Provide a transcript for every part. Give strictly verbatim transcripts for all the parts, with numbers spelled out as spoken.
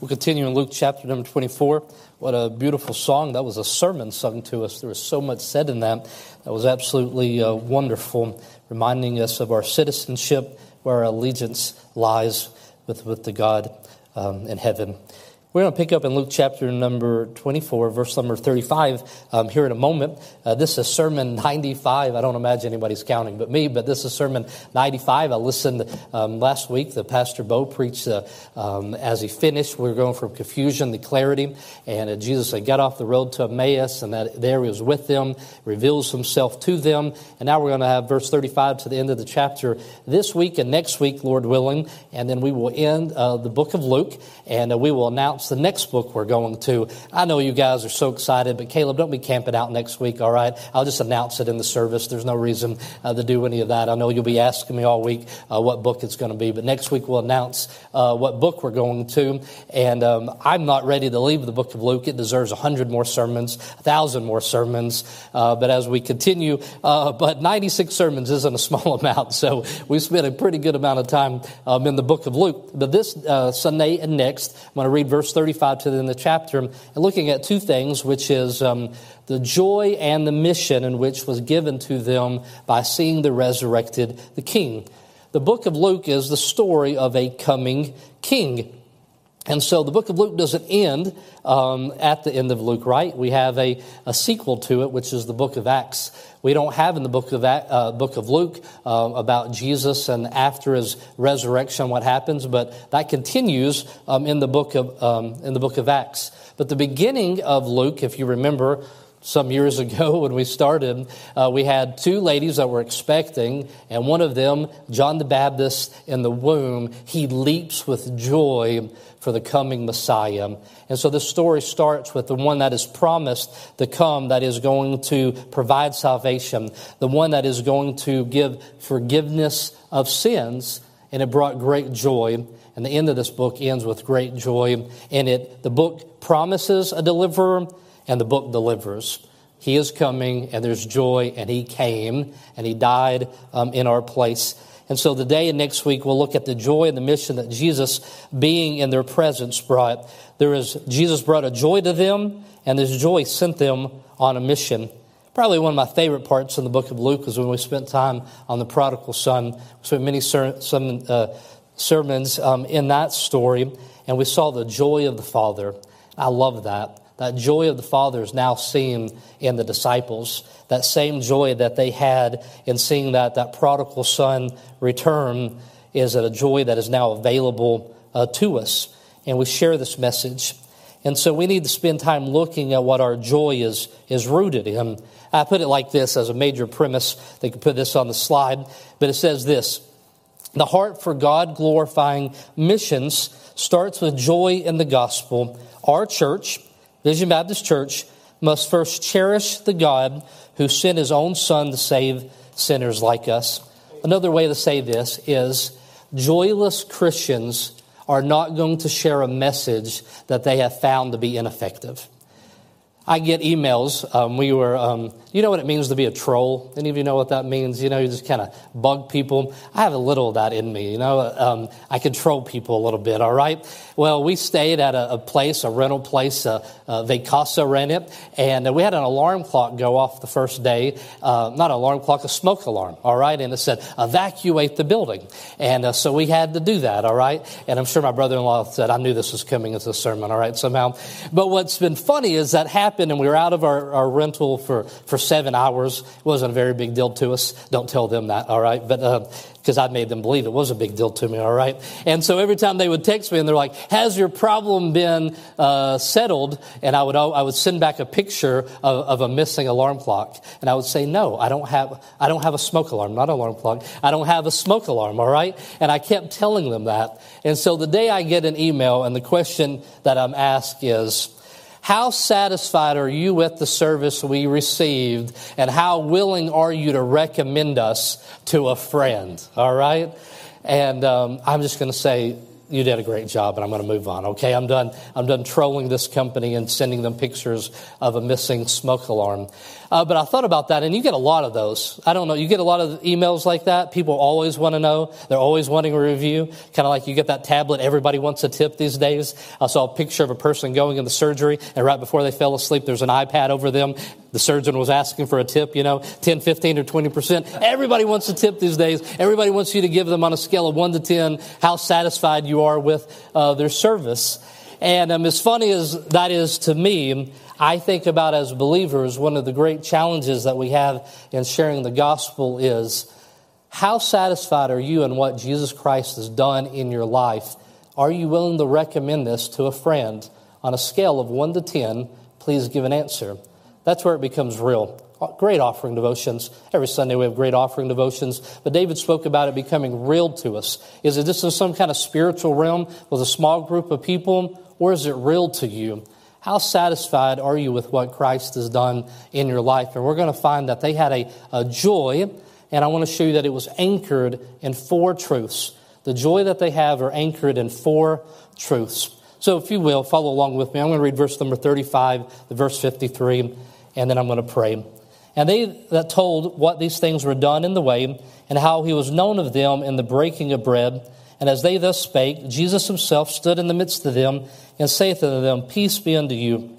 We'll continue in Luke chapter number twenty-four. What a beautiful song. That was a sermon sung to us. There was so much said in that. That was absolutely uh, wonderful, reminding us of our citizenship, where our allegiance lies with, with the God um, in heaven. We're going to pick up in Luke chapter number twenty-four, verse number thirty-five, um, here in a moment. Uh, this is sermon ninety-five. I don't imagine anybody's counting but me, but this is sermon ninety-five. I listened um, last week. The Pastor Bo preached uh, um, as he finished. We were going from confusion to clarity. And uh, Jesus had got off the road to Emmaus, and that there he was with them, reveals himself to them. And now we're going to have verse thirty-five to the end of the chapter this week and next week, Lord willing. And then we will end uh, the book of Luke, and uh, we will announce the next book we're going to. I know you guys are so excited, but Caleb, don't be camping out next week, all right? I'll just announce it in the service. There's no reason uh, to do any of that. I know you'll be asking me all week uh, what book it's going to be, but next week we'll announce uh, what book we're going to, and um, I'm not ready to leave the book of Luke. It deserves one hundred more sermons, one thousand more sermons, uh, but as we continue, uh, but ninety-six sermons isn't a small amount, so we spent a pretty good amount of time um, in the book of Luke. But this uh, Sunday and next, I'm going to read verse thirty-five to the end of the chapter, and looking at two things, which is um, the joy and the mission in which was given to them by seeing the resurrected the king. The book of Luke is the story of a coming king. And so the book of Luke doesn't end um, at the end of Luke, right? We have a, a sequel to it, which is the book of Acts. We don't have in the book of uh, book of Luke uh, about Jesus and after his resurrection what happens, but that continues um, in the book of um, in the book of Acts. But the beginning of Luke, if you remember, some years ago when we started, uh, we had two ladies that were expecting, and one of them, John the Baptist, in the womb, he leaps with joy for the coming Messiah. And so this story starts with the one that is promised to come, that is going to provide salvation, the one that is going to give forgiveness of sins, and it brought great joy. And the end of this book ends with great joy in it. The book promises a deliverer, and the book delivers. He is coming, and there's joy, and he came, and he died um, in our place. And so today and next week, we'll look at the joy and the mission that Jesus, being in their presence, brought. There is Jesus brought a joy to them, and this joy sent them on a mission. Probably one of my favorite parts in the book of Luke is when we spent time on the prodigal son. We spent many ser- some, uh, sermons um, in that story, and we saw the joy of the Father. I love that. That joy of the Father is now seen in the disciples. That same joy that they had in seeing that, that prodigal son return is a joy that is now available uh, to us. And we share this message. And so we need to spend time looking at what our joy is, is rooted in. I put it like this as a major premise. They could put this on the slide. But it says this: the heart for God-glorifying missions starts with joy in the gospel. Our church, Vision Baptist Church, must first cherish the God who sent his own son to save sinners like us. Another way to say this is joyless Christians are not going to share a message that they have found to be ineffective. I get emails. Um, we were, um, you know what it means to be a troll? Any of you know what that means? You know, you just kind of bug people. I have a little of that in me, you know. Um, I can troll people a little bit, all right? Well, we stayed at a, a place, a rental place, uh, uh, Vacasa ran it, and we had an alarm clock go off the first day. Uh, not an alarm clock, a smoke alarm, all right? And it said, evacuate the building. And uh, so we had to do that, all right? And I'm sure my brother-in-law said, I knew this was coming as a sermon, all right, somehow. But what's been funny is that happened. And we were out of our, our rental for, for seven hours. It wasn't a very big deal to us. Don't tell them that, all right? But uh, because I made them believe it was a big deal to me, all right? And so every time they would text me and they're like, has your problem been uh, settled? And I would I would send back a picture of, of a missing alarm clock. And I would say, no, I don't have I don't have a smoke alarm, not an alarm clock. I don't have a smoke alarm, all right? And I kept telling them that. And so the day I get an email and the question that I'm asked is, how satisfied are you with the service we received, and how willing are you to recommend us to a friend? All right? And um, I'm just going to say, you did a great job, and I'm going to move on. Okay, I'm done. I'm done trolling this company and sending them pictures of a missing smoke alarm. Uh, but I thought about that, and you get a lot of those. I don't know. You get a lot of emails like that. People always want to know. They're always wanting a review. Kind of like you get that tablet. Everybody wants a tip these days. I saw a picture of a person going into surgery, and right before they fell asleep, there's an iPad over them. The surgeon was asking for a tip, you know, ten, fifteen, or twenty percent. Everybody wants a tip these days. Everybody wants you to give them on a scale of one to ten how satisfied you are with uh, their service. And um, as funny as that is to me, I think about as believers, one of the great challenges that we have in sharing the gospel is, how satisfied are you in what Jesus Christ has done in your life? Are you willing to recommend this to a friend? On a scale of one to ten, please give an answer. That's where it becomes real. Great offering devotions. Every Sunday we have great offering devotions. But David spoke about it becoming real to us. Is it just in some kind of spiritual realm with a small group of people? Or is it real to you? How satisfied are you with what Christ has done in your life? And we're going to find that they had a, a joy. And I want to show you that it was anchored in four truths. The joy that they have are anchored in four truths. So if you will, follow along with me. I'm going to read verse number thirty-five to verse fifty-three, and then I'm going to pray. And they that told what these things were done in the way, and how he was known of them in the breaking of bread. And as they thus spake, Jesus himself stood in the midst of them, and saith unto them, Peace be unto you.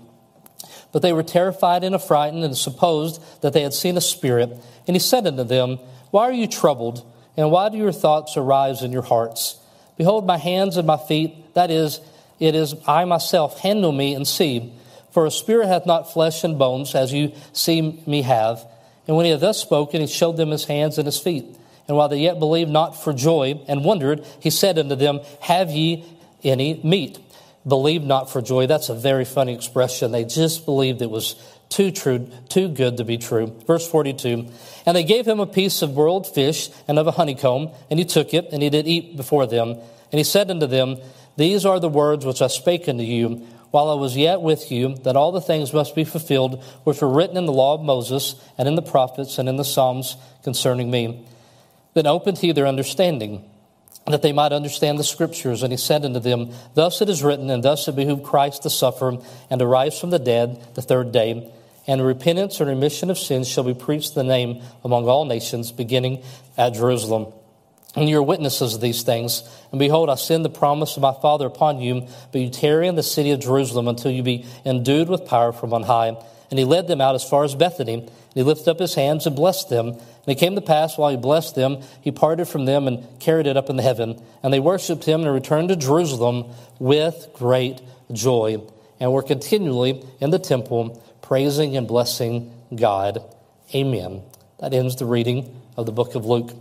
But they were terrified and affrighted, and supposed that they had seen a spirit. And he said unto them, Why are you troubled, and why do your thoughts arise in your hearts? Behold my hands and my feet, that is, it is I myself, handle me and see. For a spirit hath not flesh and bones, as you see me have. And when he had thus spoken, he showed them his hands and his feet. And while they yet believed not for joy, and wondered, he said unto them, Have ye any meat? Believe not for joy. That's a very funny expression. They just believed it was too true, too good to be true. Verse forty-two, And they gave him a piece of broiled fish and of a honeycomb, and he took it, and he did eat before them. And he said unto them, These are the words which I spake unto you, while I was yet with you, that all the things must be fulfilled, which were written in the law of Moses, and in the prophets, and in the Psalms concerning me. Then opened he their understanding, that they might understand the Scriptures. And he said unto them, Thus it is written, and thus it behooved Christ to suffer, and to rise from the dead the third day. And repentance and remission of sins shall be preached in the name among all nations, beginning at Jerusalem. And you are witnesses of these things. And behold, I send the promise of my Father upon you, but you tarry in the city of Jerusalem until you be endued with power from on high. And he led them out as far as Bethany. And he lifted up his hands and blessed them. And it came to pass, while he blessed them, he parted from them and carried it up into heaven. And they worshipped him and returned to Jerusalem with great joy, and were continually in the temple, praising and blessing God. Amen. That ends the reading of the book of Luke.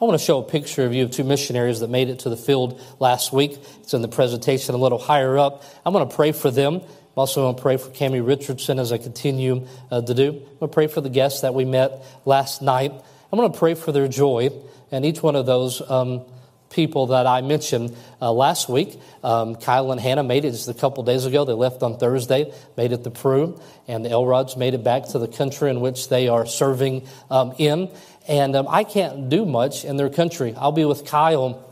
I want to show a picture of you of two missionaries that made it to the field last week. It's in the presentation a little higher up. I'm going to pray for them. I'm also going to pray for Cammie Richardson as I continue uh, to do. I'm going to pray for the guests that we met last night. I'm going to pray for their joy and each one of those um, people that I mentioned uh, last week. Um, Kyle and Hannah made it just a couple days ago. They left on Thursday, made it to Peru, and the Elrods made it back to the country in which they are serving um, in. And um, I can't do much in their country. I'll be with Kyle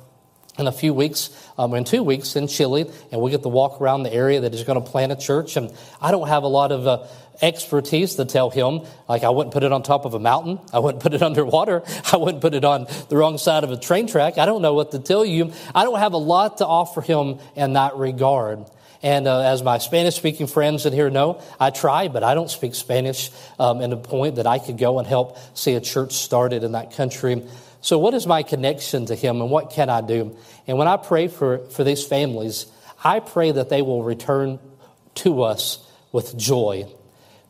in a few weeks, um, in two weeks in Chile, and we get to walk around the area that is going to plant a church. And I don't have a lot of uh, expertise to tell him. Like, I wouldn't put it on top of a mountain. I wouldn't put it underwater. I wouldn't put it on the wrong side of a train track. I don't know what to tell you. I don't have a lot to offer him in that regard. And uh, as my Spanish-speaking friends in here know, I try, but I don't speak Spanish um, in a point that I could go and help see a church started in that country. So what is my connection to him, and what can I do? And when I pray for, for these families, I pray that they will return to us with joy,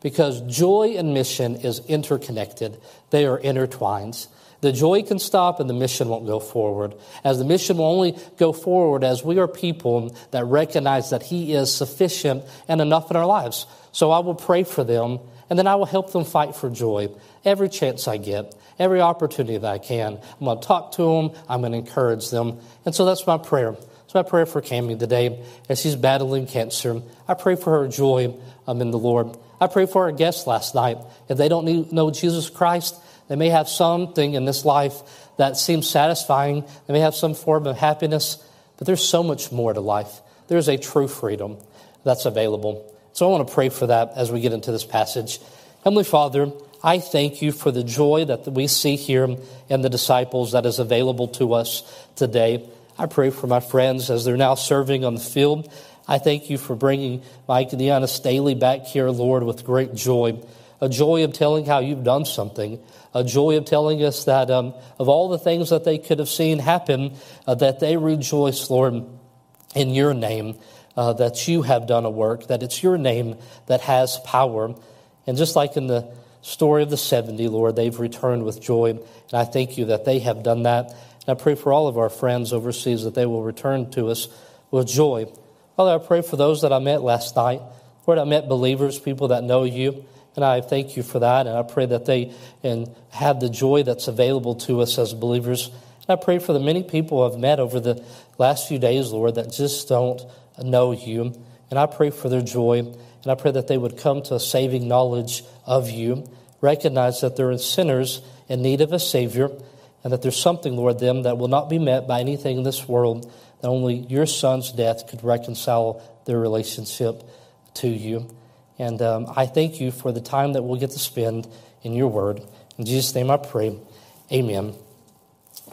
because joy and mission is interconnected. They are intertwined. The joy can stop and the mission won't go forward, as the mission will only go forward as we are people that recognize that he is sufficient and enough in our lives. So I will pray for them, and then I will help them fight for joy every chance I get, every opportunity that I can. I'm going to talk to them. I'm going to encourage them. And so that's my prayer. It's my prayer for Cammie today as she's battling cancer. I pray for her joy um, in the Lord. I pray for our guests last night. If they don't need, know Jesus Christ, they may have something in this life that seems satisfying. They may have some form of happiness, But there's so much more to life. There's a true freedom that's available. So I want to pray for that as we get into this passage. Heavenly Father, I thank you for the joy that we see here in the disciples that is available to us today. I pray for my friends as they're now serving on the field. I thank you for bringing Mike and Deanna Staley back here, Lord, with great joy. A joy of telling how you've done something. A joy of telling us that um, of all the things that they could have seen happen, uh, that they rejoice, Lord, in your name, uh, that you have done a work, that it's your name that has power. And just like in the story of the seventy, Lord, they've returned with joy. And I thank you that they have done that. And I pray for all of our friends overseas that they will return to us with joy. Father, I pray for those that I met last night. Lord, I met believers, people that know you. And I thank you for that. And I pray that they and have the joy that's available to us as believers. And I pray for the many people I've met over the last few days, Lord, that just don't know you. And I pray for their joy. And I pray that they would come to a saving knowledge of you, recognize that they're sinners in need of a Savior, and that there's something, Lord, them that will not be met by anything in this world, that only your Son's death could reconcile their relationship to you. And um, I thank you for the time that we'll get to spend in your word. In Jesus' name I pray, amen.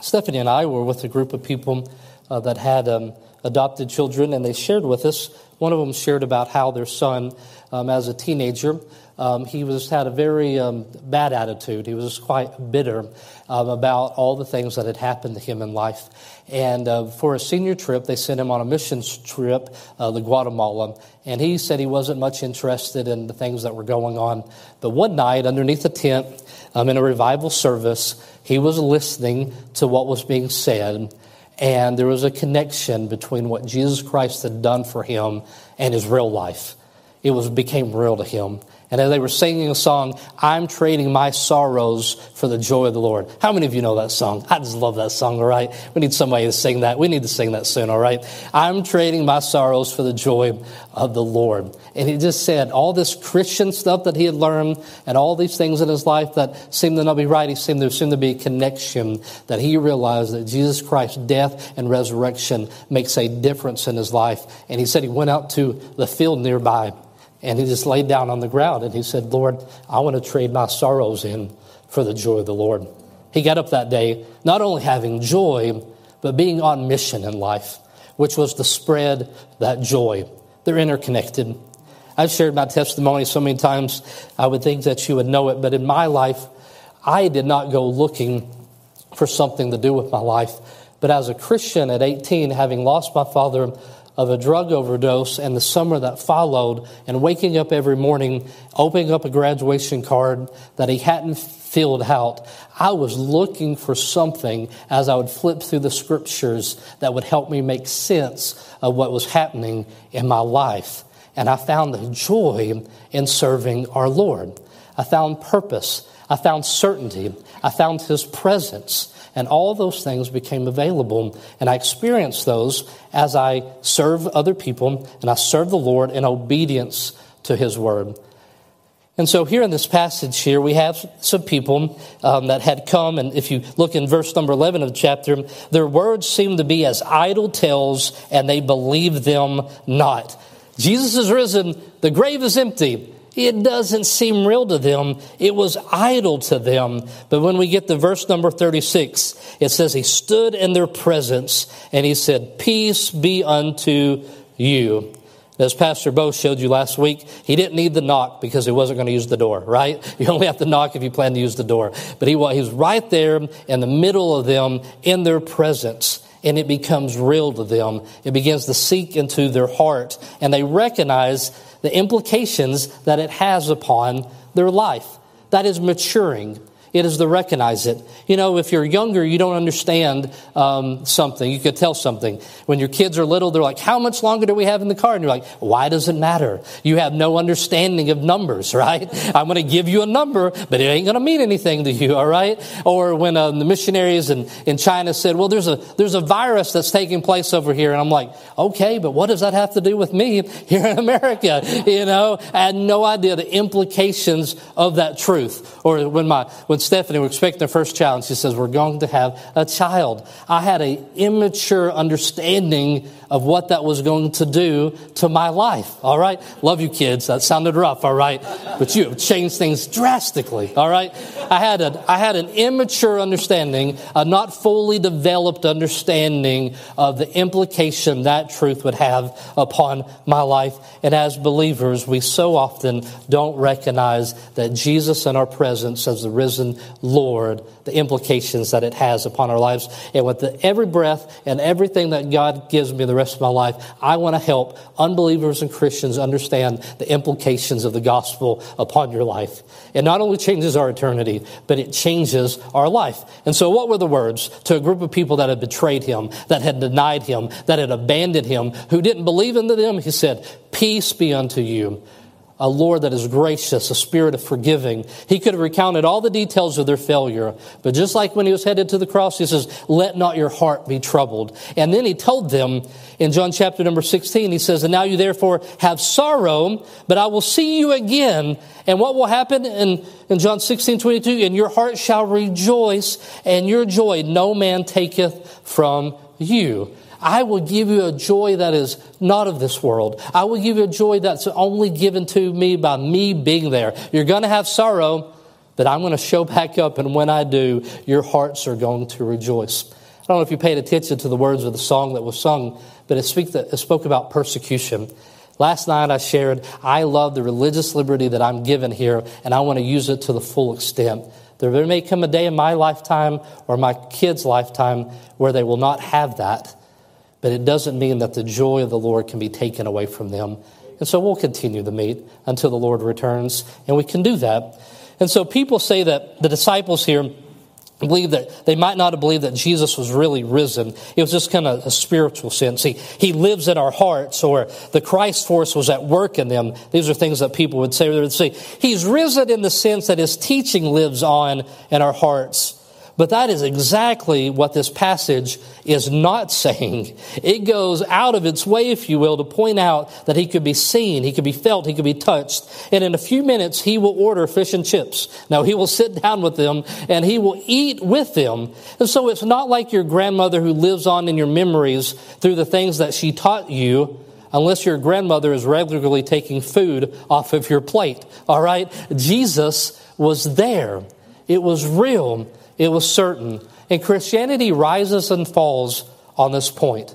Stephanie and I were with a group of people uh, that had um, adopted children, and they shared with us. One of them shared about how their son, um, as a teenager, um, he was had a very um, bad attitude. He was quite bitter um, about all the things that had happened to him in life. And uh, for a senior trip, they sent him on a missions trip uh, to Guatemala. And he said he wasn't much interested in the things that were going on. But one night, underneath a tent, um, in a revival service, he was listening to what was being said. And there was a connection between what Jesus Christ had done for him and his real life. It was became real to him. And as they were singing a song, I'm trading my sorrows for the joy of the Lord. How many of you know that song? I just love that song, all right? We need somebody to sing that. We need to sing that soon, all right? I'm trading my sorrows for the joy of the Lord. And he just said all this Christian stuff that he had learned and all these things in his life that seemed to not be right. He seemed there seemed to be a connection that he realized that Jesus Christ's death and resurrection makes a difference in his life. And he said he went out to the field nearby. And he just laid down on the ground and he said, Lord, I want to trade my sorrows in for the joy of the Lord. He got up that day, not only having joy, but being on mission in life, which was to spread that joy. They're interconnected. I've shared my testimony so many times, I would think that you would know it. But in my life, I did not go looking for something to do with my life. But as a Christian at eighteen, having lost my father of a drug overdose and the summer that followed, and waking up every morning, opening up a graduation card that he hadn't filled out, I was looking for something as I would flip through the scriptures that would help me make sense of what was happening in my life. And I found the joy in serving our Lord. I found purpose. I found certainty. I found his presence. And all those things became available. And I experienced those as I serve other people and I serve the Lord in obedience to his word. And so here in this passage here, we have some people um, that had come. And if you look in verse number eleven of the chapter, their words seemed to be as idle tales, and they believed them not. Jesus is risen. The grave is empty. It doesn't seem real to them. It was idle to them. But when we get to verse number thirty-six, it says, he stood in their presence and he said, peace be unto you. As Pastor Bo showed you last week, he didn't need the knock because he wasn't going to use the door, right? You only have to knock if you plan to use the door. But he was right there in the middle of them in their presence. And it becomes real to them. It begins to seek into their heart. And they recognize the implications that it has upon their life. That is maturing. It is to recognize it. You know, if you're younger, you don't understand um, something. You could tell something. When your kids are little, they're like, how much longer do we have in the car? And you're like, why does it matter? You have no understanding of numbers, right? I'm going to give you a number, but it ain't going to mean anything to you, all right? Or when um, the missionaries in, in China said, well, there's a there's a virus that's taking place over here. And I'm like, okay, but what does that have to do with me here in America? You know, I had no idea the implications of that truth. Or when my... when with Stephanie, we're expecting the first challenge. She says, we're going to have a child. I had an immature understanding of what that was going to do to my life, all right? Love you, kids. That sounded rough, all right? But you have changed things drastically, all right? I had, a, I had an immature understanding, a not fully developed understanding of the implication that truth would have upon my life. And as believers, we so often don't recognize that Jesus in our presence as the risen Lord, the implications that it has upon our lives. And with the, every breath and everything that God gives me the rest of my life, I want to help unbelievers and Christians understand the implications of the gospel upon your life. It not only changes our eternity, but it changes our life. And so what were the words to a group of people that had betrayed him, that had denied him, that had abandoned him, who didn't believe in them? He said, peace be unto you. A Lord that is gracious, a spirit of forgiving. He could have recounted all the details of their failure, but just like when he was headed to the cross, he says, let not your heart be troubled. And then he told them in John chapter number sixteen, he says, and now you therefore have sorrow, but I will see you again. And what will happen in, in John sixteen twenty-two? And your heart shall rejoice, and your joy no man taketh from you. I will give you a joy that is not of this world. I will give you a joy that's only given to me by me being there. You're going to have sorrow, but I'm going to show back up. And when I do, your hearts are going to rejoice. I don't know if you paid attention to the words of the song that was sung, but it, speak that, it spoke about persecution. Last night I shared, I love the religious liberty that I'm given here, and I want to use it to the full extent. There may come a day in my lifetime or my kids' lifetime where they will not have that. But it doesn't mean that the joy of the Lord can be taken away from them. And so we'll continue to meet until the Lord returns, and we can do that. And so people say that the disciples here believe that they might not have believed that Jesus was really risen. It was just kind of a spiritual sense. He, he lives in our hearts, or the Christ force was at work in them. These are things that people would say. They would say, he's risen in the sense that his teaching lives on in our hearts. But that is exactly what this passage is not saying. It goes out of its way, if you will, to point out that he could be seen, he could be felt, he could be touched. And in a few minutes, he will order fish and chips. Now, he will sit down with them, and he will eat with them. And so it's not like your grandmother who lives on in your memories through the things that she taught you, unless your grandmother is regularly taking food off of your plate. All right? Jesus was there. It was real. It was certain. And Christianity rises and falls on this point.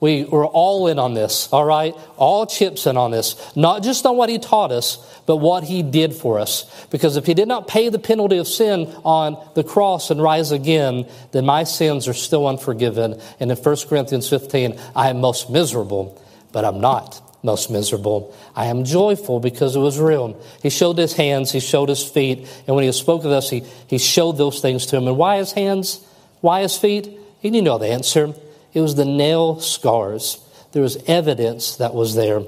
We were all in on this, all right? All chips in on this. Not just on what he taught us, but what he did for us. Because if he did not pay the penalty of sin on the cross and rise again, then my sins are still unforgiven. And in First Corinthians fifteen, I am most miserable, but I'm not most miserable. I am joyful because it was real. He showed his hands, he showed his feet, and when he spoke with us, he, he showed those things to him. And why his hands? Why his feet? He didn't know the answer. It was the nail scars. There was evidence that was there.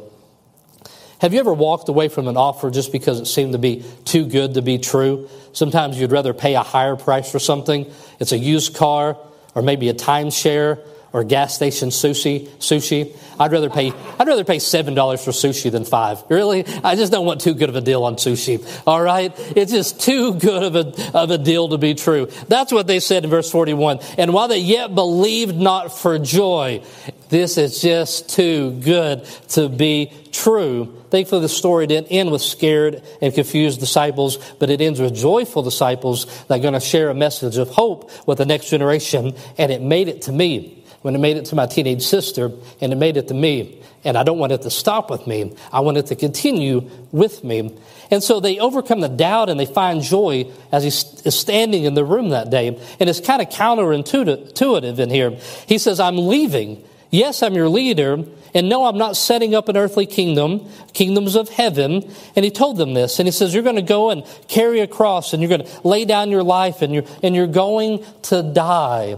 Have you ever walked away from an offer just because it seemed to be too good to be true? Sometimes you'd rather pay a higher price for something. It's a used car or maybe a timeshare, or gas station sushi, sushi. I'd rather pay I'd rather pay seven dollars for sushi than five. Really? I just don't want too good of a deal on sushi. All right? It's just too good of a of a deal to be true. That's what they said in verse forty-one. And while they yet believed not for joy, this is just too good to be true. Thankfully, the story didn't end with scared and confused disciples, but it ends with joyful disciples that are going to share a message of hope with the next generation. And it made it to me. When it made it to my teenage sister, and it made it to me. And I don't want it to stop with me. I want it to continue with me. And so they overcome the doubt, and they find joy as he is standing in the room that day. And it's kind of counterintuitive in here. He says, I'm leaving. Yes, I'm your leader. And no, I'm not setting up an earthly kingdom, kingdoms of heaven. And he told them this. And he says, you're going to go and carry a cross, and you're going to lay down your life, and you're, and you're going to die.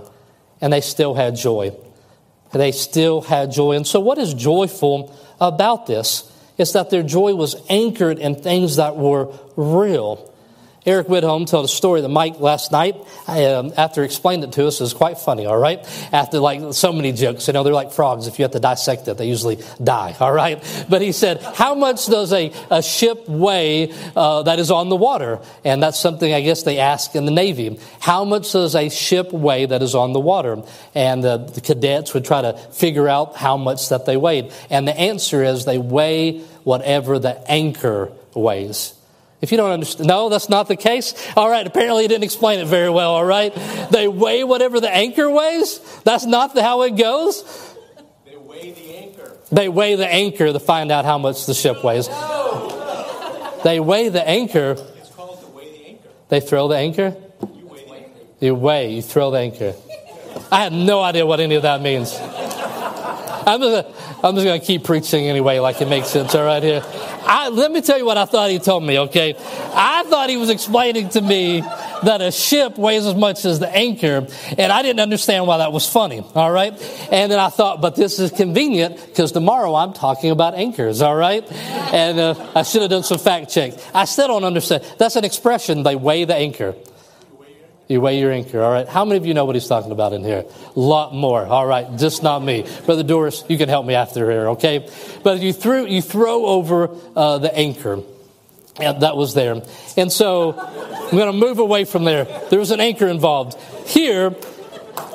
And they still had joy. They still had joy. And so what is joyful about this? It's that their joy was anchored in things that were real. Eric Widholm told a story on the mic last night. I, um, after he explained it to us, it was quite funny, all right? After, like, so many jokes. You know, they're like frogs. If you have to dissect it, they usually die, all right? But he said, how much does a, a ship weigh uh, that is on the water? And that's something I guess they ask in the Navy. How much does a ship weigh that is on the water? And uh, the cadets would try to figure out how much that they weighed. And the answer is they weigh whatever the anchor weighs. If you don't understand, no, that's not the case. All right, apparently he didn't explain it very well, all right? They weigh whatever the anchor weighs? That's not the, how it goes? They weigh the anchor. They weigh the anchor to find out how much the ship weighs. No. They weigh the anchor. It's called to weigh the anchor. They throw the anchor? You weigh the anchor. You weigh, you throw the anchor. I have no idea what any of that means. I'm just, I'm just going to keep preaching anyway like it makes sense, all right, here. I, let me tell you what I thought he told me, okay? I thought he was explaining to me that a ship weighs as much as the anchor, and I didn't understand why that was funny, all right? And then I thought, but this is convenient because tomorrow I'm talking about anchors, all right? And uh, I should have done some fact check. I still don't understand. That's an expression, they weigh the anchor. You weigh your anchor, all right? How many of you know what he's talking about in here? A lot more, all right? Just not me. Brother Doris, you can help me after here, okay? But you threw, you throw over uh, the anchor. And that was there. And so I'm going to move away from there. There was an anchor involved. Here,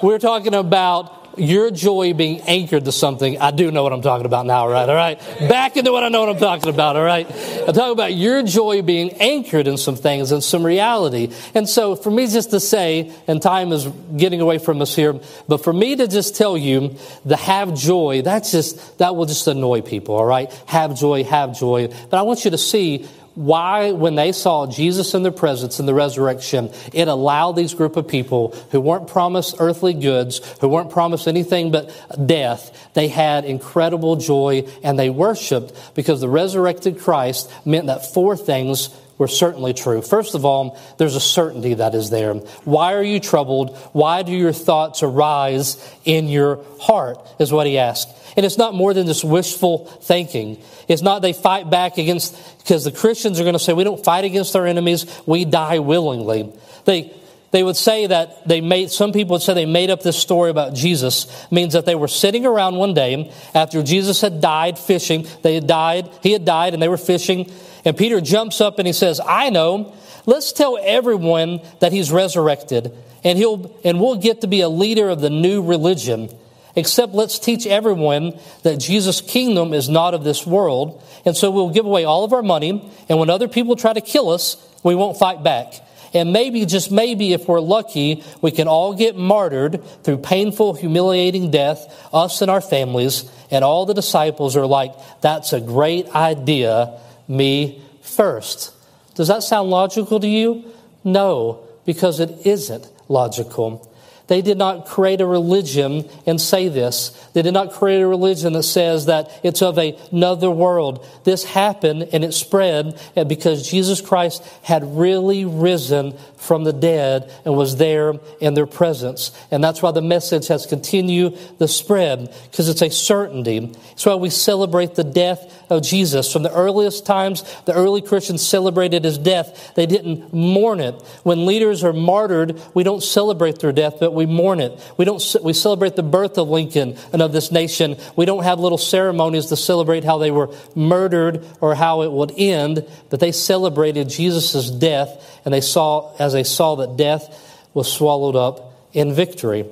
we're talking about your joy being anchored to something. I do know what I'm talking about now, all right? All right? Back into what I know what I'm talking about, all right? I'm talking about your joy being anchored in some things and some reality. And so for me just to say, and time is getting away from us here, but for me to just tell you to have joy, that's just, that will just annoy people, all right? Have joy, have joy. But I want you to see why, when they saw Jesus in their presence in the resurrection, it allowed these group of people who weren't promised earthly goods, who weren't promised anything but death, they had incredible joy and they worshiped because the resurrected Christ meant that four things were certainly true. First of all, there's a certainty that is there. Why are you troubled? Why do your thoughts arise in your heart, is what he asked. And it's not more than just wishful thinking. It's not they fight back against, because the Christians are going to say, we don't fight against our enemies, we die willingly. They They would say that they made, some people would say they made up this story about Jesus, means that they were sitting around one day after Jesus had died fishing. They had died, he had died, and they were fishing. And Peter jumps up and he says, I know, let's tell everyone that he's resurrected, and he'll, and we'll get to be a leader of the new religion. Except let's teach everyone that Jesus' kingdom is not of this world. And so we'll give away all of our money, and when other people try to kill us, we won't fight back. And maybe, just maybe, if we're lucky, we can all get martyred through painful, humiliating death, us and our families. And all the disciples are like, that's a great idea, me first. Does that sound logical to you? No, because it isn't logical. They did not create a religion and say this. They did not create a religion that says that it's of another world. This happened and it spread because Jesus Christ had really risen from the dead and was there in their presence. And that's why the message has continued the spread, because it's a certainty. That's why we celebrate the death of Jesus. From the earliest times, the early Christians celebrated his death. They didn't mourn it. When leaders are martyred, we don't celebrate their death, but we mourn it. We don't. We celebrate the birth of Lincoln and of this nation. We don't have little ceremonies to celebrate how they were murdered or how it would end, but they celebrated Jesus' death, and they saw, as they saw that death was swallowed up in victory.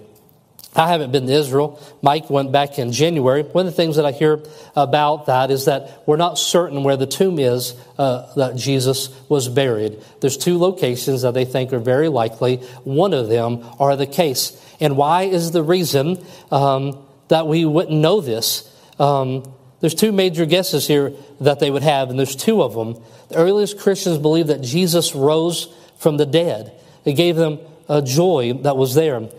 I haven't been to Israel. Mike went back in January. One of the things that I hear about that is that we're not certain where the tomb is uh, that Jesus was buried. There's two locations that they think are very likely. One of them are the case. And why is the reason um, that we wouldn't know this? Um, there's two major guesses here that they would have, and there's two of them. The earliest Christians believed that Jesus rose from the dead. It gave them a joy that was there.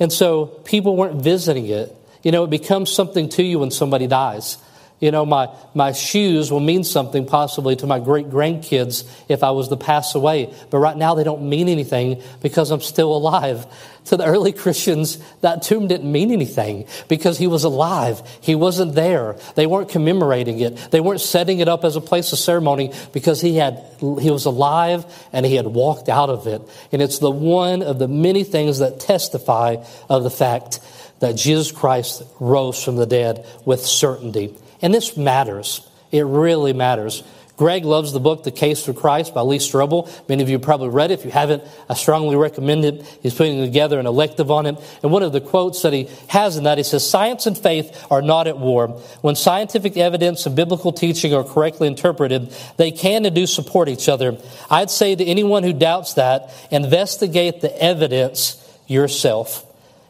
And so people weren't visiting it. You know, it becomes something to you when somebody dies. You know, my, my shoes will mean something possibly to my great-grandkids if I was to pass away. But right now they don't mean anything because I'm still alive. To the early Christians, that tomb didn't mean anything because he was alive. He wasn't there. They weren't commemorating it. They weren't setting it up as a place of ceremony because he had he was alive and he had walked out of it. And it's the one of the many things that testify of the fact that Jesus Christ rose from the dead with certainty. And this matters. It really matters. Greg loves the book, The Case for Christ by Lee Strobel. Many of you probably read it. If you haven't, I strongly recommend it. He's putting together an elective on it. And one of the quotes that he has in that, he says, "Science and faith are not at war. When scientific evidence and biblical teaching are correctly interpreted, they can and do support each other. I'd say to anyone who doubts that, investigate the evidence yourself.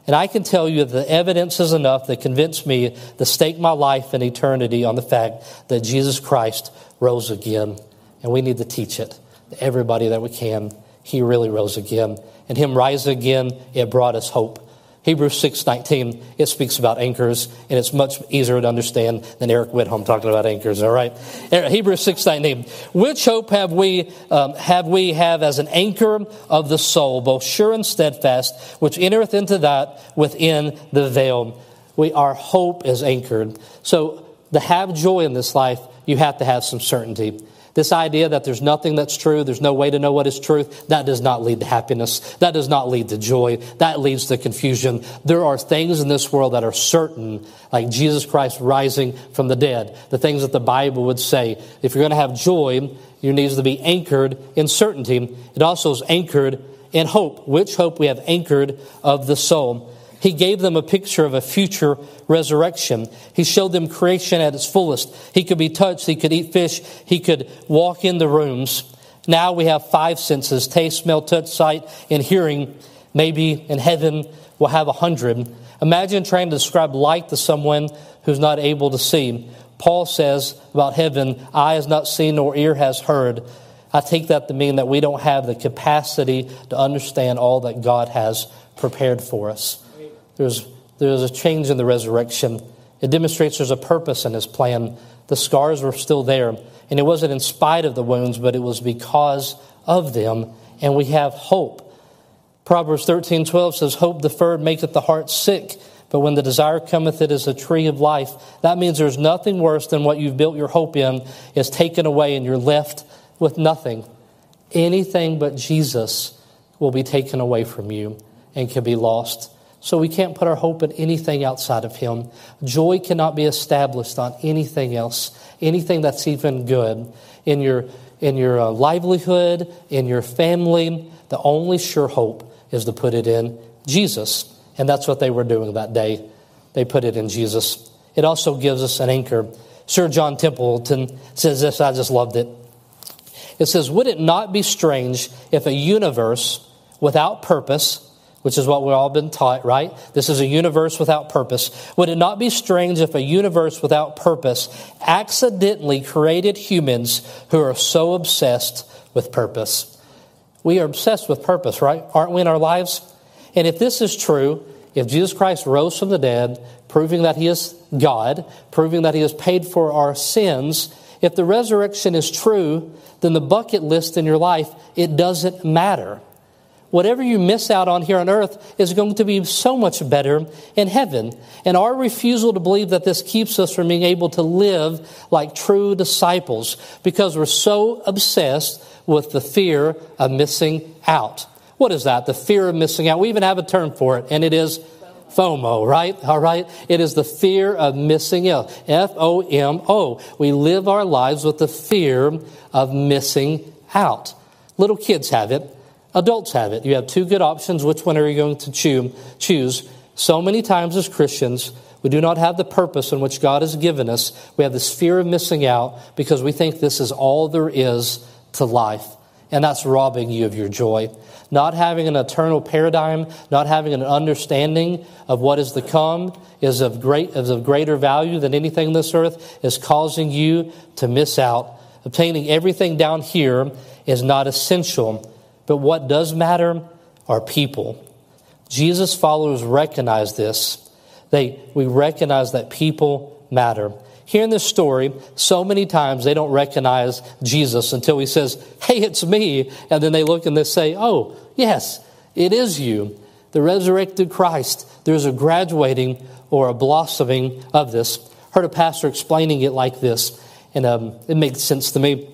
And I can tell you that the evidence is enough that convinced me to stake my life and eternity on the fact that Jesus Christ rose again." And we need to teach it to everybody that we can. He really rose again. And him rising again, it brought us hope. Hebrews six nineteen, it speaks about anchors, and it's much easier to understand than Eric Widholm talking about anchors, all right? Hebrews six nineteen, "Which hope have we um, have we have as an anchor of the soul, both sure and steadfast, which entereth into that within the veil." We, our hope is anchored. So to have joy in this life, you have to have some certainty. This idea that there's nothing that's true, there's no way to know what is truth, that does not lead to happiness. That does not lead to joy. That leads to confusion. There are things in this world that are certain, like Jesus Christ rising from the dead. The things that the Bible would say. If you're going to have joy, you need to be anchored in certainty. It also is anchored in hope, which hope we have anchored of the soul. He gave them a picture of a future resurrection. He showed them creation at its fullest. He could be touched. He could eat fish. He could walk in the rooms. Now we have five senses: taste, smell, touch, sight, and hearing. Maybe in heaven we'll have a hundred. Imagine trying to describe light to someone who's not able to see. Paul says about heaven, "Eye has not seen nor ear has heard." I take that to mean that we don't have the capacity to understand all that God has prepared for us. There's, there's a change in the resurrection. It demonstrates there's a purpose in his plan. The scars were still there. And it wasn't in spite of the wounds, but it was because of them. And we have hope. Proverbs thirteen twelve says, "Hope deferred maketh the heart sick, but when the desire cometh, it is a tree of life." That means there's nothing worse than what you've built your hope in is taken away and you're left with nothing. Anything but Jesus will be taken away from you and can be lost. So we can't put our hope in anything outside of him. Joy cannot be established on anything else, anything that's even good. In your in your uh, livelihood, in your family, the only sure hope is to put it in Jesus. And that's what they were doing that day. They put it in Jesus. It also gives us an anchor. Sir John Templeton says this, I just loved it. It says, "Would it not be strange if a universe without purpose," which is what we've all been taught, right? This is a universe without purpose. "Would it not be strange if a universe without purpose accidentally created humans who are so obsessed with purpose?" We are obsessed with purpose, right? Aren't we in our lives? And if this is true, if Jesus Christ rose from the dead, proving that he is God, proving that he has paid for our sins, if the resurrection is true, then the bucket list in your life, it doesn't matter. Whatever you miss out on here on earth is going to be so much better in heaven. And our refusal to believe that this keeps us from being able to live like true disciples because we're so obsessed with the fear of missing out. What is that? The fear of missing out. We even have a term for it, and it is FOMO, right? All right. It is the fear of missing out. F O M O. We live our lives with the fear of missing out. Little kids have it. Adults have it. You have two good options. Which one are you going to choose? So many times as Christians, we do not have the purpose in which God has given us. We have this fear of missing out because we think this is all there is to life. And that's robbing you of your joy. Not having an eternal paradigm, not having an understanding of what is to come is of great, is of greater value than anything on this earth is causing you to miss out. Obtaining everything down here is not essential. But what does matter are people. Jesus' followers recognize this. They, we recognize that people matter. hearing this story so many times, they don't recognize Jesus until he says, hey, it's me. And then they look and they say, oh, yes, it is you, the resurrected Christ. There's a graduating or a blossoming of this. Heard a pastor explaining it like this, and um, it makes sense to me.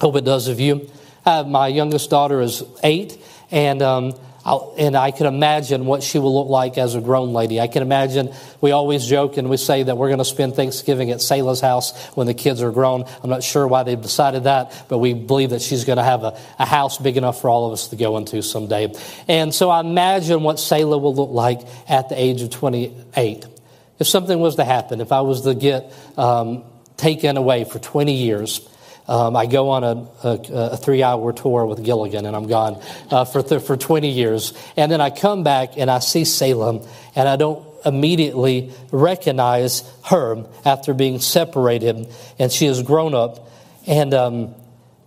Hope it does of you. Uh, my youngest daughter is eight, and um, I'll, and I can imagine what she will look like as a grown lady. I can imagine, we always joke and we say that we're going to spend Thanksgiving at Selah's house when the kids are grown. I'm not sure why they've decided that, but we believe that she's going to have a, a house big enough for all of us to go into someday. And so I imagine what Selah will look like at the age of twenty-eight. If something was to happen, if I was to get um, taken away for twenty years... Um, I go on a, a, a three-hour tour with Gilligan, and I'm gone uh, for th- for twenty years. And then I come back, and I see Salem, and I don't immediately recognize her after being separated, and she has grown up. And um,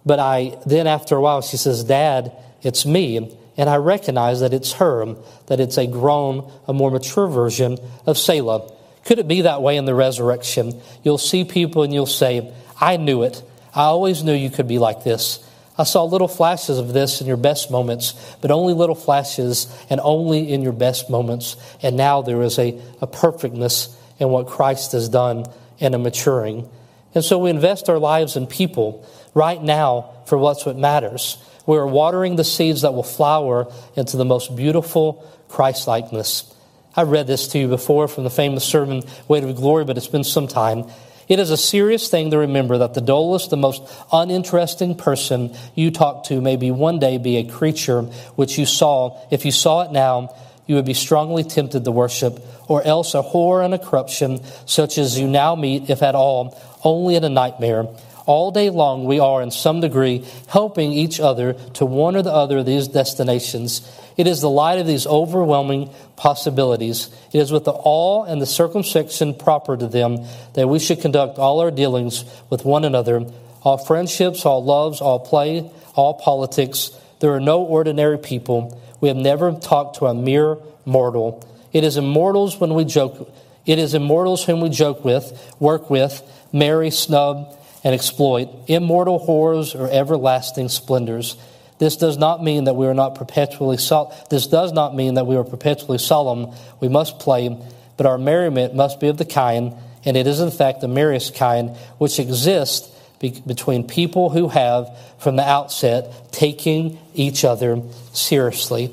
but I then after a while, she says, "Dad, it's me," and I recognize that it's her, that it's a grown, a more mature version of Salem. Could it be that way in the resurrection? You'll see people, and you'll say, "I knew it. I always knew you could be like this. I saw little flashes of this in your best moments, but only little flashes and only in your best moments. And now there is a, a perfectness in what Christ has done and a maturing." And so we invest our lives in people right now for what's what matters. We're watering the seeds that will flower into the most beautiful Christ-likeness. I read this to you before from the famous sermon, Weight of Glory, but it's been some time. It is a serious thing to remember that the dullest, the most uninteresting person you talk to may be one day be a creature which you saw. If you saw it now, you would be strongly tempted to worship, or else a horror and a corruption such as you now meet, if at all, only in a nightmare. All day long we are, in some degree, helping each other to one or the other of these destinations. It is the light of these overwhelming possibilities. It is with the awe and the circumspection proper to them that we should conduct all our dealings with one another, all friendships, all loves, all play, all politics. There are no ordinary people. We have never talked to a mere mortal. It is immortals when we joke. It is immortals whom we joke with, work with, marry, snub, and exploit, immortal horrors or everlasting splendors. This does not mean that we are not perpetually sol- this does not mean that we are perpetually solemn. We must play, but our merriment must be of the kind, and it is in fact the merriest kind, which exists be- between people who have, from the outset, taken each other seriously.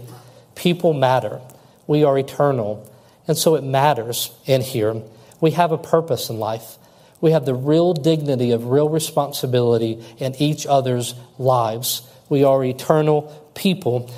People matter. We are eternal, and so it matters in here. We have a purpose in life. We have the real dignity of real responsibility in each other's lives. We are eternal people.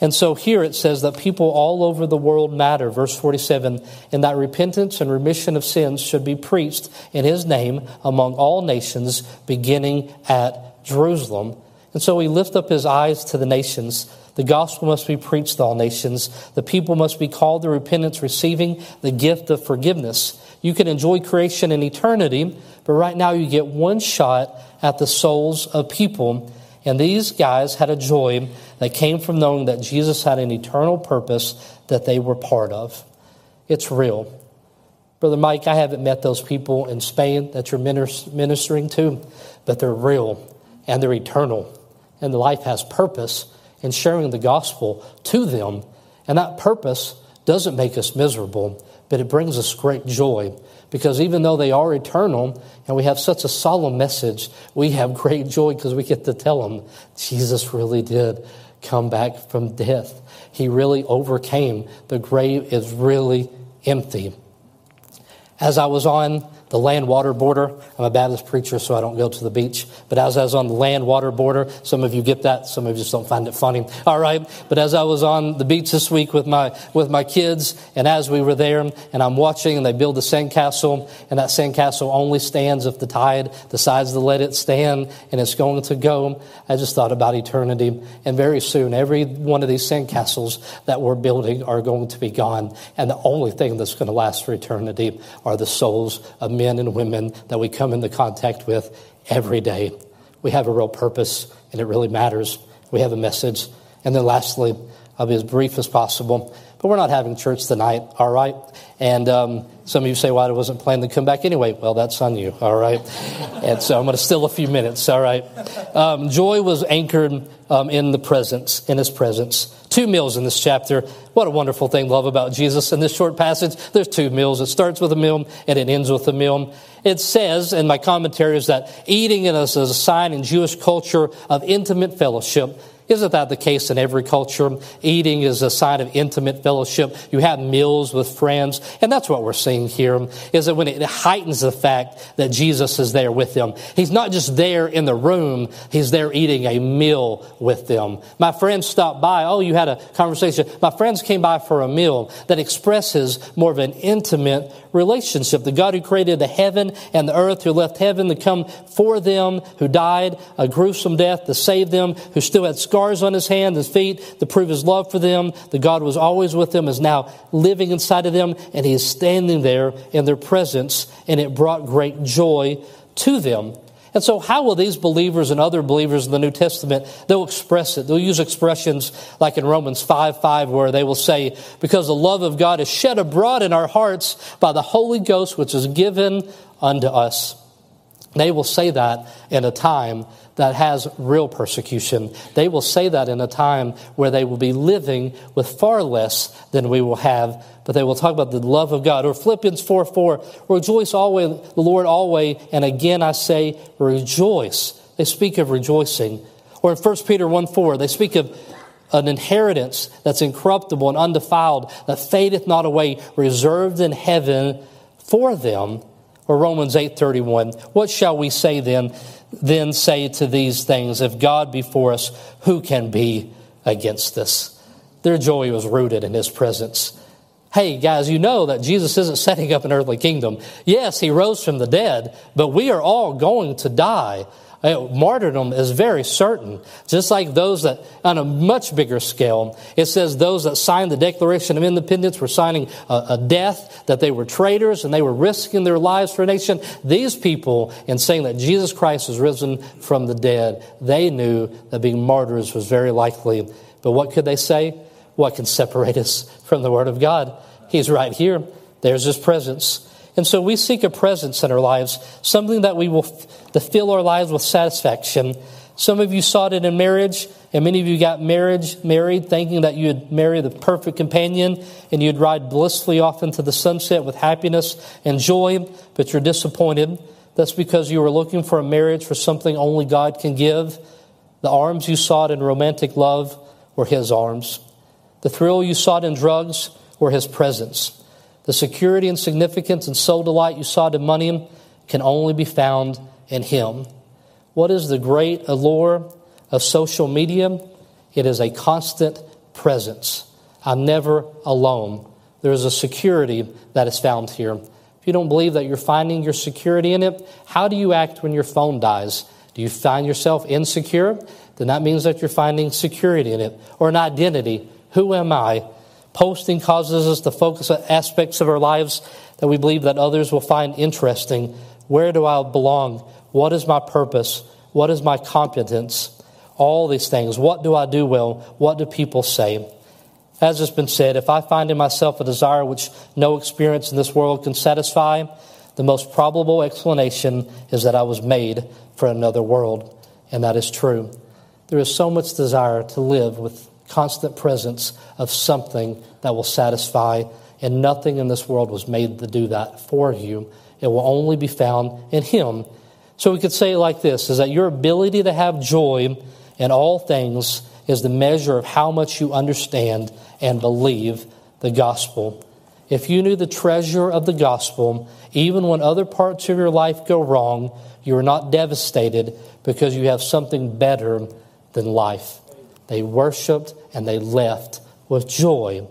And so here it says that people all over the world matter, verse forty-seven, and that repentance and remission of sins should be preached in his name among all nations, beginning at Jerusalem. And so he lifts up his eyes to the nations. The gospel must be preached to all nations. The people must be called to repentance, receiving the gift of forgiveness. You can enjoy creation in eternity, but right now you get one shot at the souls of people. And these guys had a joy that came from knowing that Jesus had an eternal purpose that they were part of. It's real. Brother Mike, I haven't met those people in Spain that you're ministering to, but they're real and they're eternal. And life has purpose in sharing the gospel to them. And that purpose doesn't make us miserable, but it brings us great joy. Because even though they are eternal, and we have such a solemn message, we have great joy because we get to tell them, Jesus really did come back from death. He really overcame. The grave is really empty. As I was on the land-water border, I'm a Baptist preacher, so I don't go to the beach. But as I was on the land-water border, some of you get that, some of you just don't find it funny. All right, but as I was on the beach this week with my with my kids, and as we were there, and I'm watching, and they build a sandcastle, and that sandcastle only stands if the tide decides to let it stand, and it's going to go. I just thought about eternity, and very soon, every one of these sandcastles that we're building are going to be gone, and the only thing that's going to last for eternity are the souls of men and women that we come into contact with every day. We have a real purpose, and it really matters. We have a message. And then lastly, I'll be as brief as possible, but we're not having church tonight, all right? And um, some of you say, well, I wasn't planning to come back anyway. Well, that's on you, all right? And so I'm going to steal a few minutes, all right? Um, joy was anchored um, in the presence, in his presence. Two meals in this chapter. What a wonderful thing, love, about Jesus. In this short passage, there's two meals. It starts with a meal, and it ends with a meal. It says, and my commentary is that eating in us is a sign in Jewish culture of intimate fellowship. Isn't that the case in every culture? Eating is a sign of intimate fellowship. You have meals with friends, and that's what we're seeing here, is that when it heightens the fact that Jesus is there with them. He's not just there in the room, he's there eating a meal with them. My friends stopped by. Oh, you had a conversation. My friends came by for a meal. That expresses more of an intimate relationship. The God who created the heaven and the earth, who left heaven to come for them, who died a gruesome death to save them, who still had scars on his hand, his feet, to prove his love for them. The God was always with them is now living inside of them, and he is standing there in their presence, and it brought great joy to them. And so how will these believers and other believers in the New Testament, they'll express it. They'll use expressions like in Romans five five, where they will say, because the love of God is shed abroad in our hearts by the Holy Ghost, which is given unto us. They will say that in a time that has real persecution. They will say that in a time where they will be living with far less than we will have, but they will talk about the love of God. Or Philippians four four, rejoice always, the Lord always, and again I say, rejoice. They speak of rejoicing. Or in First Peter one four, they speak of an inheritance that's incorruptible and undefiled, that fadeth not away, reserved in heaven for them. Or Romans eight thirty-one, what shall we say then? Then say to these things, if God be for us, who can be against us? Their joy was rooted in his presence. Hey, guys, you know that Jesus isn't setting up an earthly kingdom. Yes, he rose from the dead, but we are all going to die. Martyrdom is very certain, just like those that, on a much bigger scale, it says those that signed the Declaration of Independence were signing a, a death, that they were traitors and they were risking their lives for a nation. These people, in saying that Jesus Christ is risen from the dead, they knew that being martyrs was very likely. But what could they say? What can separate us from the Word of God? He's right here. There's his presence. And so we seek a presence in our lives, something that we will f- to fill our lives with satisfaction. Some of you sought it in marriage, and many of you got marriage married, thinking that you'd marry the perfect companion, and you'd ride blissfully off into the sunset with happiness and joy, but you're disappointed. That's because you were looking for a marriage for something only God can give. The arms you sought in romantic love were his arms. The thrill you sought in drugs were his presence. The security and significance and soul delight you sought in money can only be found in him. What is the great allure of social media? It is a constant presence. I'm never alone. There is a security that is found here. If you don't believe that you're finding your security in it, how do you act when your phone dies? Do you find yourself insecure? Then that means that you're finding security in it, or an identity. Who am I? Posting causes us to focus on aspects of our lives that we believe that others will find interesting. Where do I belong? What is my purpose? What is my competence? All these things. What do I do well? What do people say? As has been said, if I find in myself a desire which no experience in this world can satisfy, the most probable explanation is that I was made for another world. And that is true. There is so much desire to live with constant presence of something that will satisfy, and nothing in this world was made to do that for you. It will only be found in him. So we could say it like this, is that your ability to have joy in all things is the measure of how much you understand and believe the gospel. If you knew the treasure of the gospel, even when other parts of your life go wrong, you are not devastated because you have something better than life. They worshiped and they left with joy.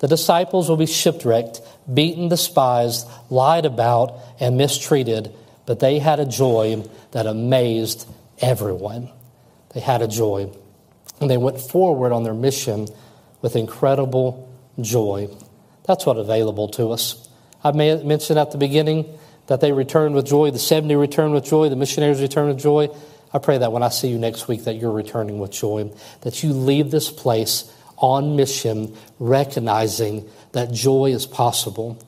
The disciples will be shipwrecked, beaten, despised, lied about, and mistreated, but they had a joy that amazed everyone. They had a joy, and they went forward on their mission with incredible joy. That's what's available to us. I mentioned at the beginning that they returned with joy, the seventy returned with joy, the missionaries returned with joy. I pray that when I see you next week that you're returning with joy, that you leave this place on mission, recognizing that joy is possible.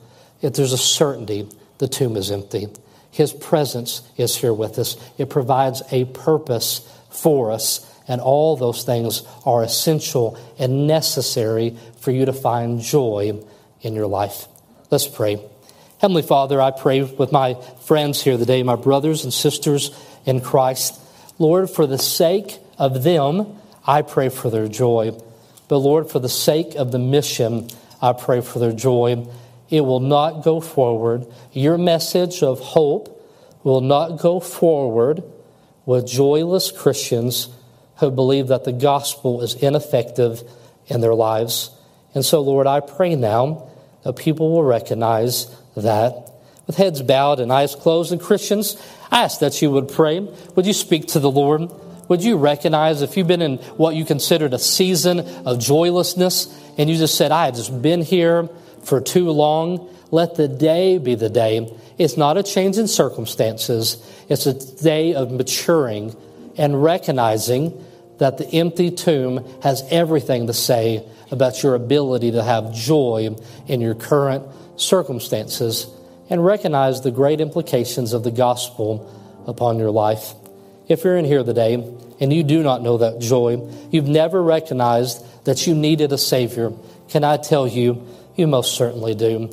If there's a certainty, the tomb is empty. His presence is here with us. It provides a purpose for us, and all those things are essential and necessary for you to find joy in your life. Let's pray. Heavenly Father, I pray with my friends here today, my brothers and sisters in Christ. Lord, for the sake of them, I pray for their joy. But Lord, for the sake of the mission, I pray for their joy. It will not go forward. Your message of hope will not go forward with joyless Christians who believe that the gospel is ineffective in their lives. And so, Lord, I pray now that people will recognize that. With heads bowed and eyes closed, and Christians, I ask that you would pray. Would you speak to the Lord? Would you recognize if you've been in what you considered a season of joylessness, and you just said, I have just been here for too long? Let the day be the day. It's not a change in circumstances. It's a day of maturing and recognizing that the empty tomb has everything to say about your ability to have joy in your current circumstances, and recognize the great implications of the gospel upon your life. If you're in here today and you do not know that joy, you've never recognized that you needed a Savior, can I tell you, you most certainly do.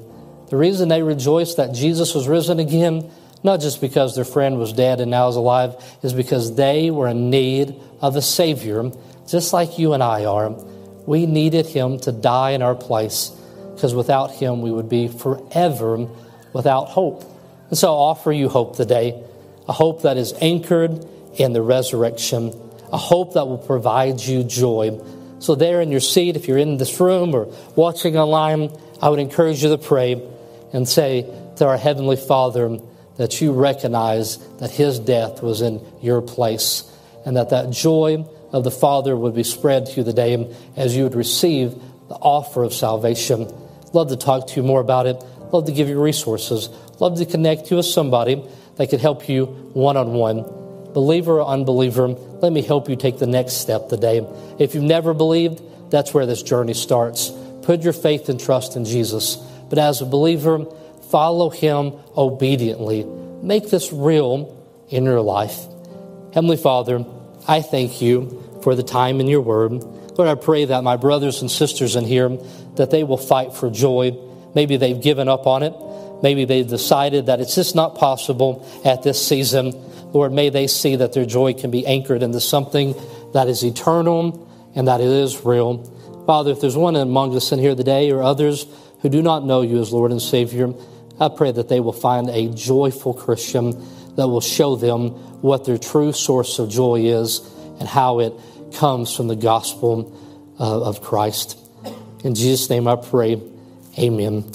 The reason they rejoiced that Jesus was risen again, not just because their friend was dead and now is alive, is because they were in need of a Savior, just like you and I are. We needed Him to die in our place, because without Him we would be forever without hope. And so I offer you hope today, a hope that is anchored in the resurrection, a hope that will provide you joy. So there in your seat, if you're in this room or watching online, I would encourage you to pray and say to our Heavenly Father that you recognize that His death was in your place, and that that joy of the Father would be spread to you today as you would receive the offer of salvation. Love to talk to you more about it. Love to give you resources. Love to connect you with somebody that could help you one-on-one. Believer or unbeliever, let me help you take the next step today. If you've never believed, that's where this journey starts. Put your faith and trust in Jesus. But as a believer, follow Him obediently. Make this real in your life. Heavenly Father, I thank you for the time in your word. Lord, I pray that my brothers and sisters in here, that they will fight for joy. Maybe they've given up on it. Maybe they've decided that it's just not possible at this season. Lord, may they see that their joy can be anchored into something that is eternal and that it is real. Father, if there's one among us in here today or others who do not know you as Lord and Savior, I pray that they will find a joyful Christian that will show them what their true source of joy is and how it comes from the gospel of Christ. In Jesus' name I pray. Amen.